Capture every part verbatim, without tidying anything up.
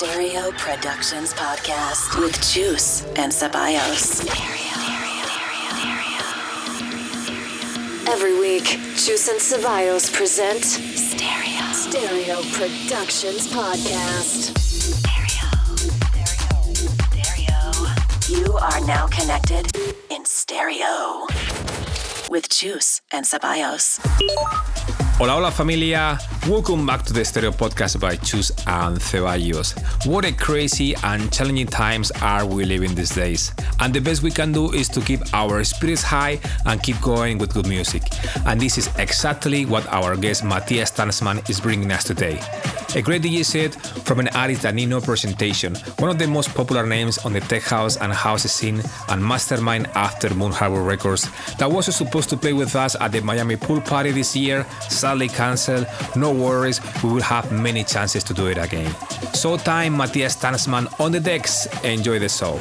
Stereo Productions Podcast with Chus and Ceballos. Every week, Chus and Ceballos present Stereo Stereo Productions Podcast. Stereo. Stereo. You are now connected in stereo with Chus and Ceballos. Hola, hola familia. Welcome back to the Stereo Podcast by Chus and Ceballos. What a crazy and challenging times are we living these days. And the best we can do is to keep our spirits high and keep going with good music. And this is exactly what our guest Matthias Tanzmann is bringing us today. A great D J set from an Aris Danino presentation, one of the most popular names on the tech house and house scene and mastermind after Moon Harbor Records, that was supposed to play with us at the Miami Pool Party this year, sadly cancelled. No worries, we will have many chances to do it again. So time Matthias Tanzmann on the decks. Enjoy the show.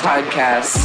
Productions Podcast.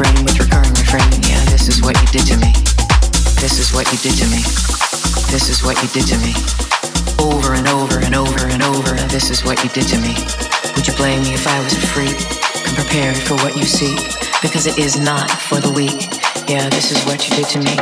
refrain with recurring refrain. Yeah, this is what you did to me. This is what you did to me. This is what you did to me. Over and over and over and over. This is what you did to me. Would you blame me if I was a freak? Come prepared for what you seek, because it is not for the weak. Yeah, this is what you did to me.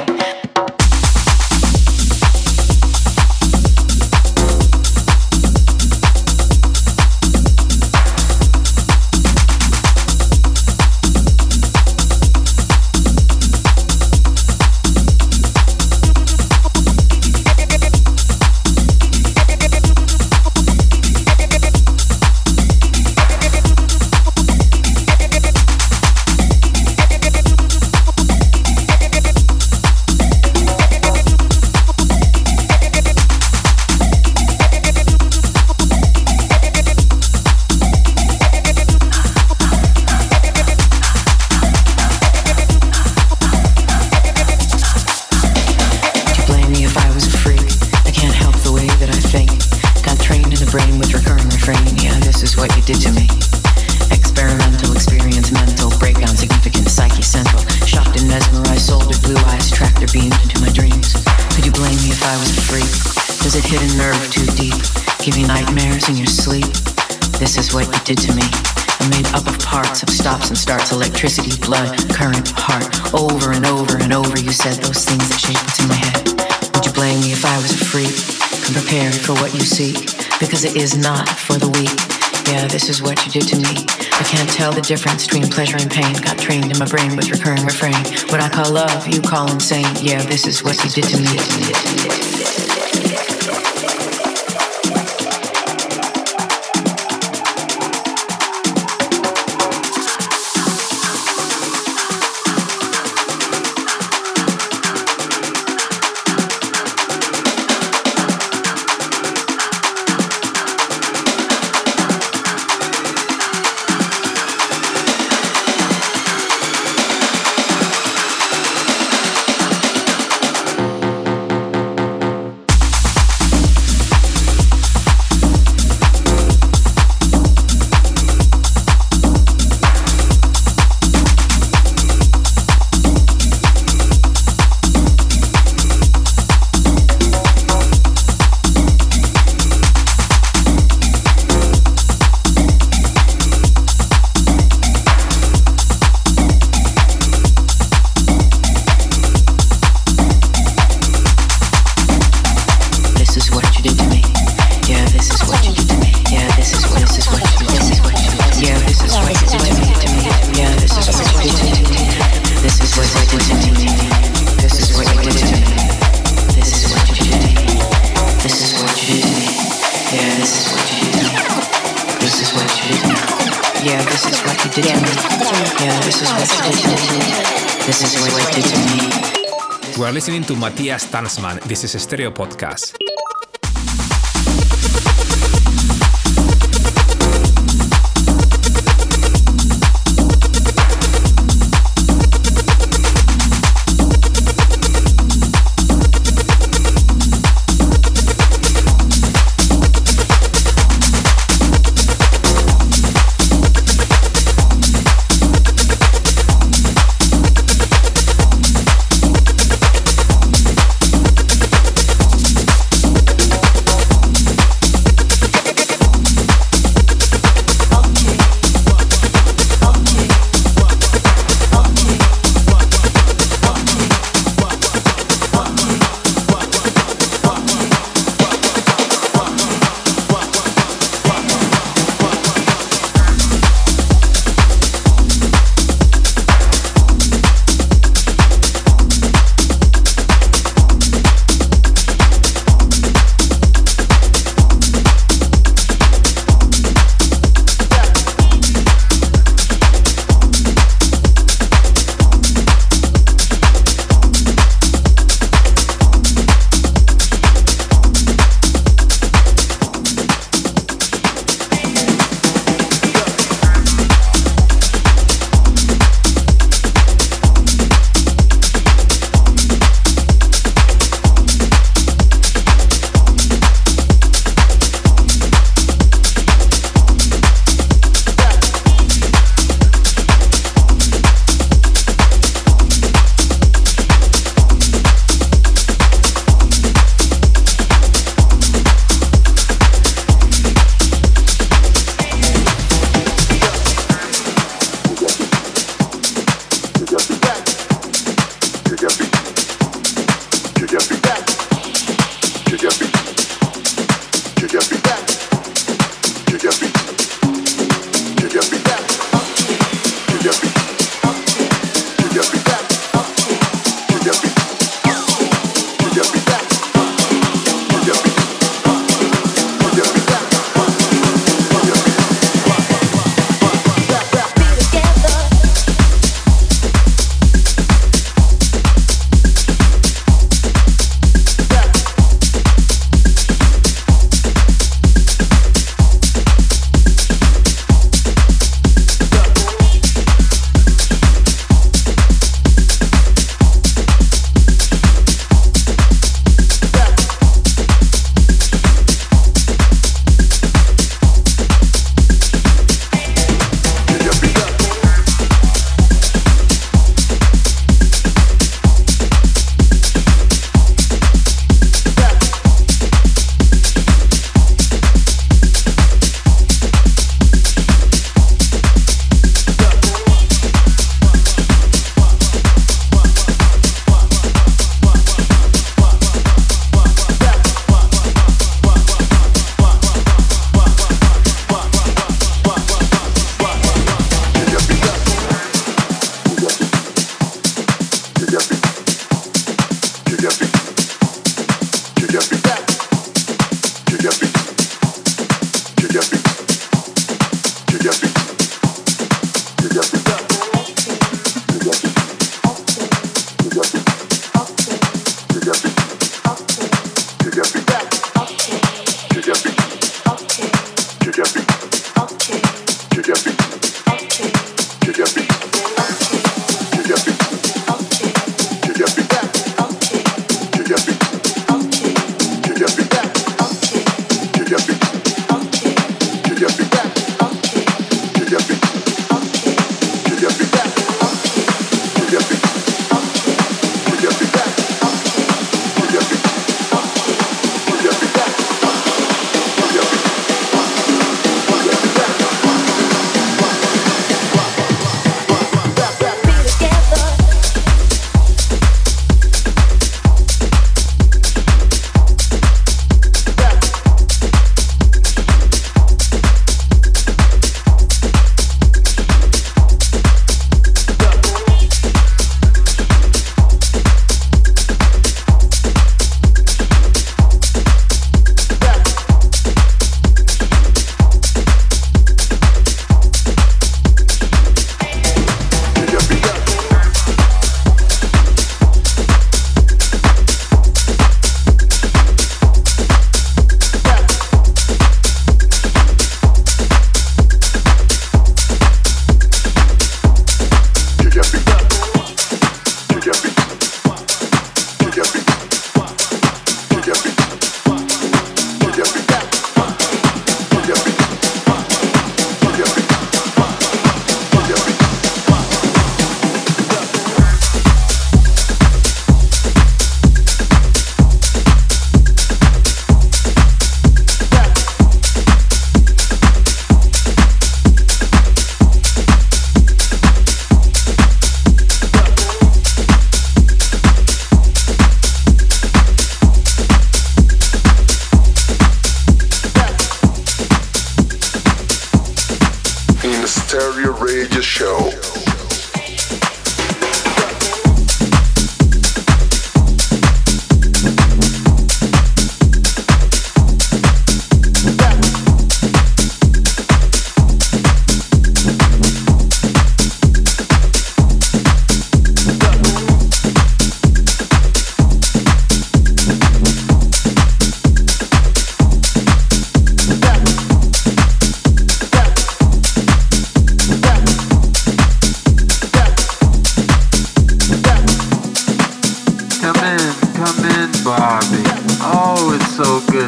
Electricity, blood, current, heart. Over and over and over you said those things that shaped what's in my head. Would you blame me if I was a freak? Come prepared for what you seek, because it is not for the weak. Yeah, this is what you did to me. I can't tell the difference between pleasure and pain. Got trained in my brain with recurring refrain. What I call love, you call insane. Yeah, this is what you did to me. Listening to Matthias Tanzmann. This is a Stereo Podcast.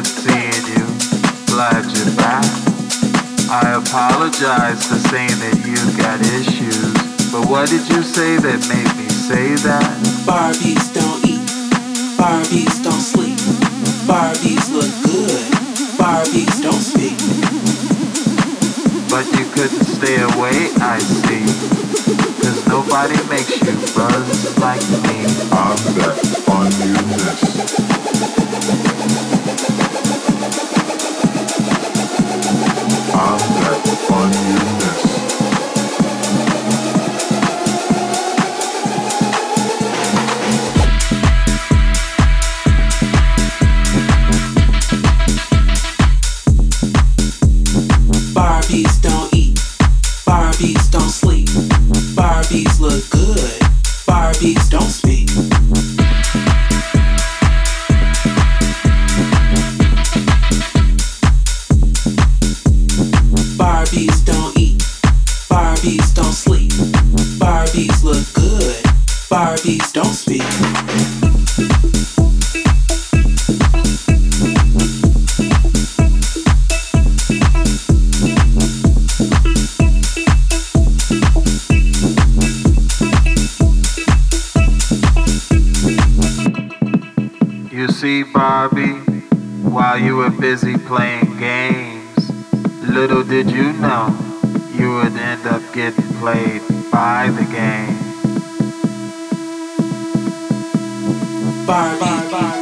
at seeing you, glad you're back. I apologize for saying that you got issues, but what did you say that made me say that? Barbies don't eat, Barbies don't sleep, Barbies look good, Barbies don't speak. But you couldn't stay away, I see, cause nobody makes you buzz like me. I'm back on newness. I'm back on newness. Busy playing games, little did you know you would end up getting played by the game. Barbie, Barbie,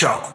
Choco.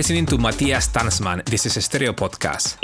Listening to Matthias Tanzmann. This is a Stereo Podcast.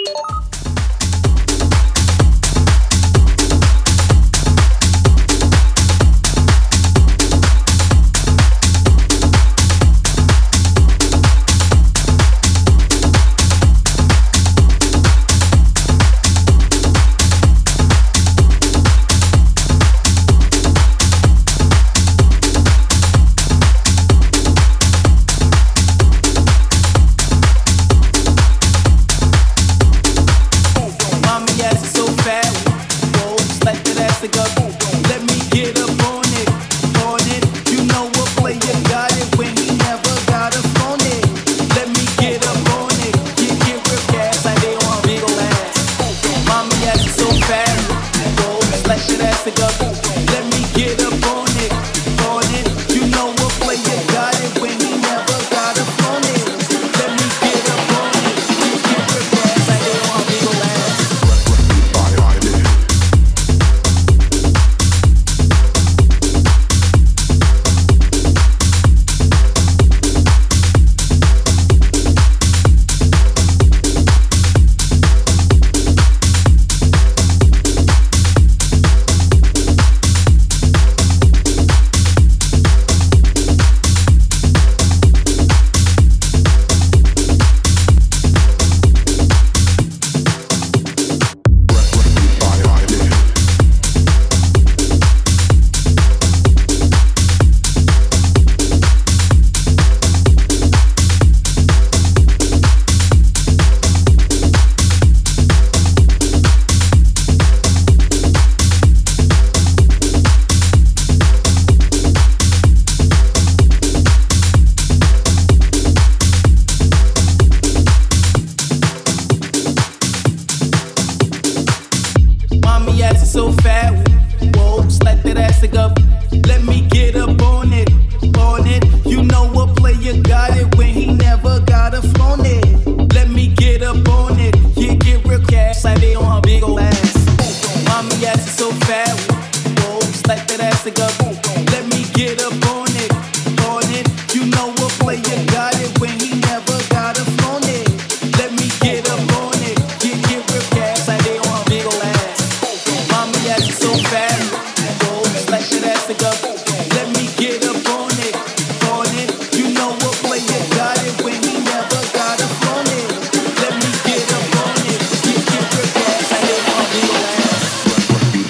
think of boom, boom. Let me get up on it, on it. You know a player got it when he never got a flown it. Let me get up on it, get get rip gas like they on a big ol' ass. Mommy acting so bad, go like shit ass think of boom. Let me get up on it, on it. You know a player got it when he never got a flown it. Let me get up on it, get get rip gas like they on a big ol' ass. Beat,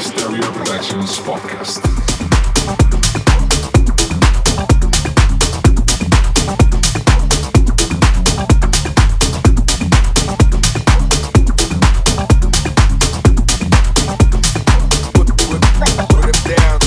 Stereo Productions Podcast. Down.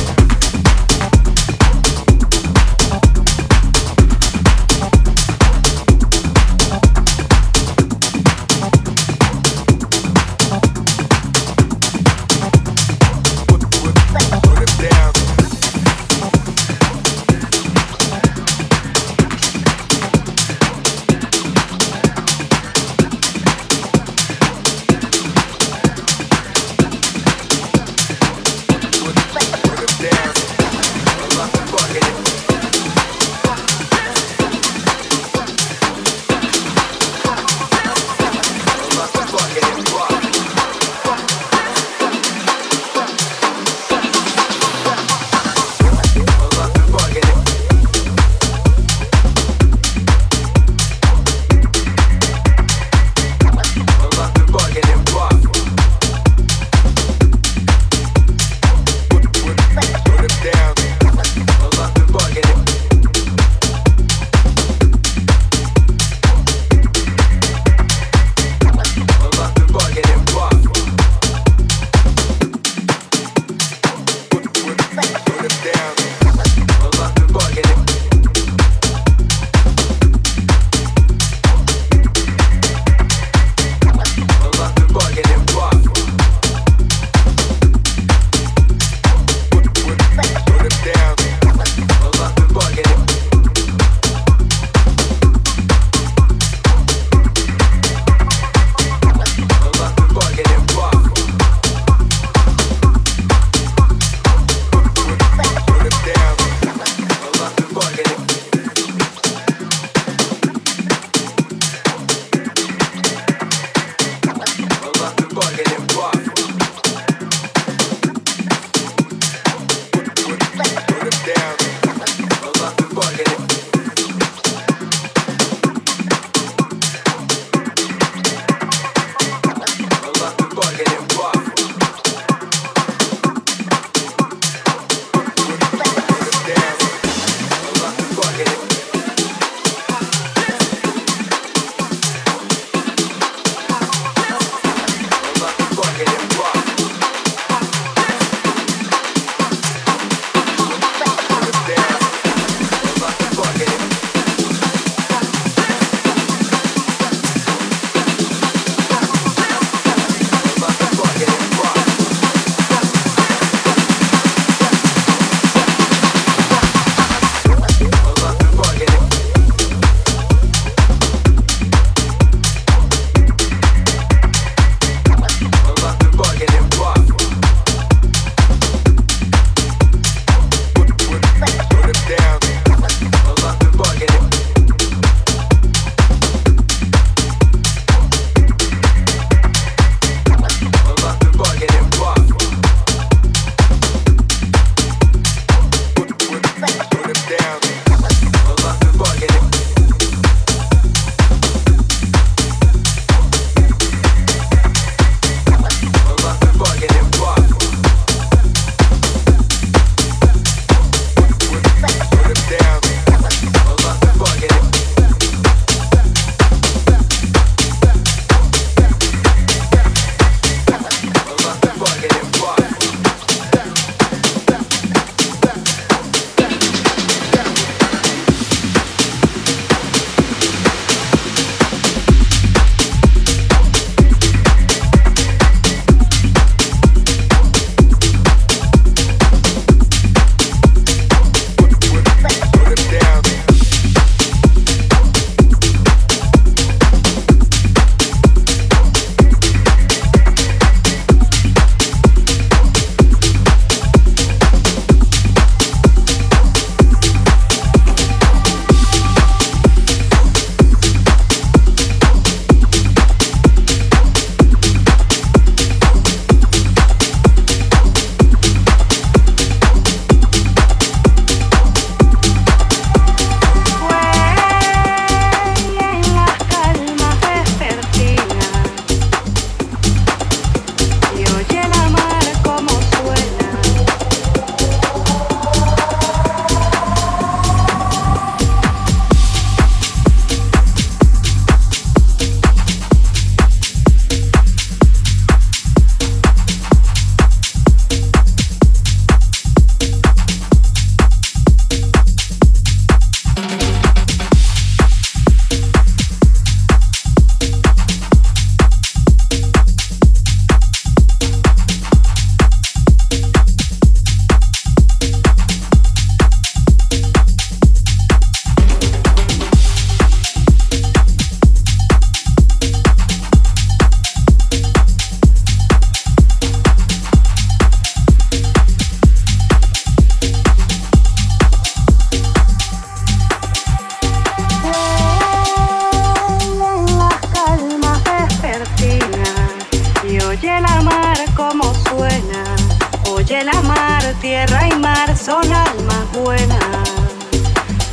de la mar, tierra y mar son almas buenas.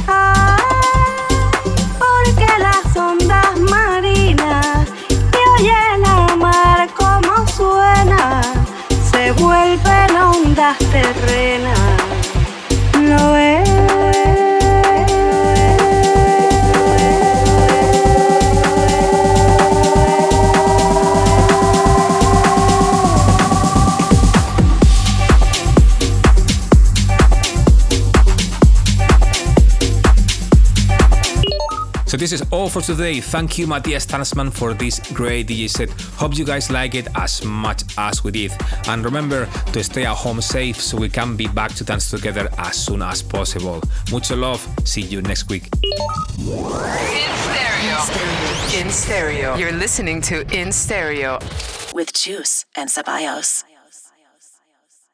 Ah, porque las ondas marinas que oyen la mar como suena, se vuelven ondas terrenas. Lo es. So this is all for today. Thank you, Matthias Tanzmann, for this great D J set. Hope you guys like it as much as we did. And remember to stay at home safe so we can be back to dance together as soon as possible. Mucho love. See you next week. In stereo. In stereo. In stereo. You're listening to In Stereo with Chus and Ceballos.